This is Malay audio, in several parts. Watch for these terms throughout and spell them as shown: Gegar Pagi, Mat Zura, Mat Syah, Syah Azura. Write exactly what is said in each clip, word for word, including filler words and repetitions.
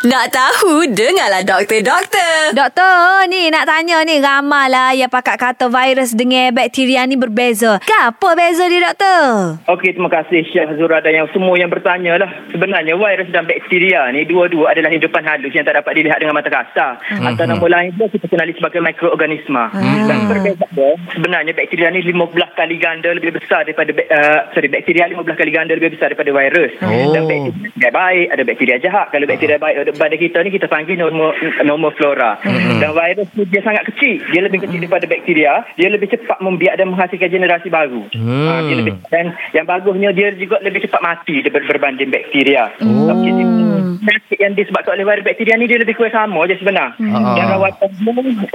Nak tahu, dengarlah doktor-doktor. Doktor, ni nak tanya ni, ramalah yang pakat kata virus dengan bakteria ni berbeza. Apa beza dia, doktor? Okey, terima kasih Syah Azura dan yang semua yang bertanya lah. Sebenarnya virus dan bakteria ni dua-dua adalah hidupan halus yang tak dapat dilihat dengan mata kasar. Hmm. Atau nama lain pun kita kenali sebagai mikroorganisma. Hmm. Dan perbezaan sebenarnya bakteria ni lima belas kali ganda lebih besar daripada uh, sorry, bakteria lima belas kali ganda lebih besar daripada virus. Oh. Dan bakteria baik, ada bakteria jahat. Kalau bakteria baik pada kita ni kita panggil normoflora. Mm-hmm. Dan virus ni dia sangat kecil. Dia lebih kecil daripada bakteria. Dia lebih cepat membiak dan menghasilkan generasi baru. Mm. Ha, dia lebih, dan yang bagusnya dia juga lebih cepat mati berbanding bakteria. Oh. Okay, sakit yang disebabkan oleh virus bakteria ni dia lebih kurang sama je sebenar. Mm. Dan rawatan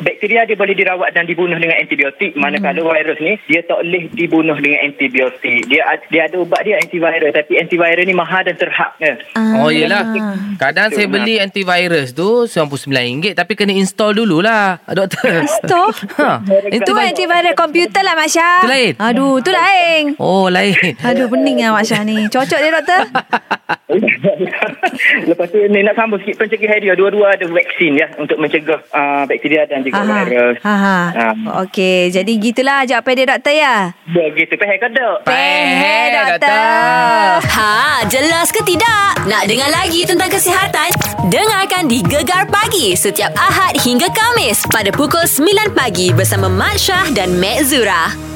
bakteria dia boleh dirawat dan dibunuh dengan antibiotik. Manakala mm. virus ni dia tak boleh dibunuh dengan antibiotik. Dia dia ada ubat dia antivirus, tapi antivirus ni mahal dan terhad. Oh iyalah. Kadang saya beli Beli antivirus tu sembilan puluh sembilan ringgit tapi kena install dululah doktor. Install? Ha. Itu antivirus komputer lah Mat Syah. Itu lain. Aduh, tu lain. Oh, lain. Aduh, pening lah Mat Syah ni. Cocok dia doktor. Lepas tu ni nak sambung sikit pencegahan dia. Dua-dua ada vaksin ya untuk mencegah uh, bakteria dan juga aha. virus. Ha. Okey, jadi gitulah jawab dia doktor ya. Ya, gitu peh ke dok? Peh doktor. Ha, jelas ke tidak? Nak dengar lagi tentang kesihatan? Dengarkan di Gegar Pagi setiap Ahad hingga Kamis pada pukul sembilan pagi bersama Mat Syah dan Mat Zura.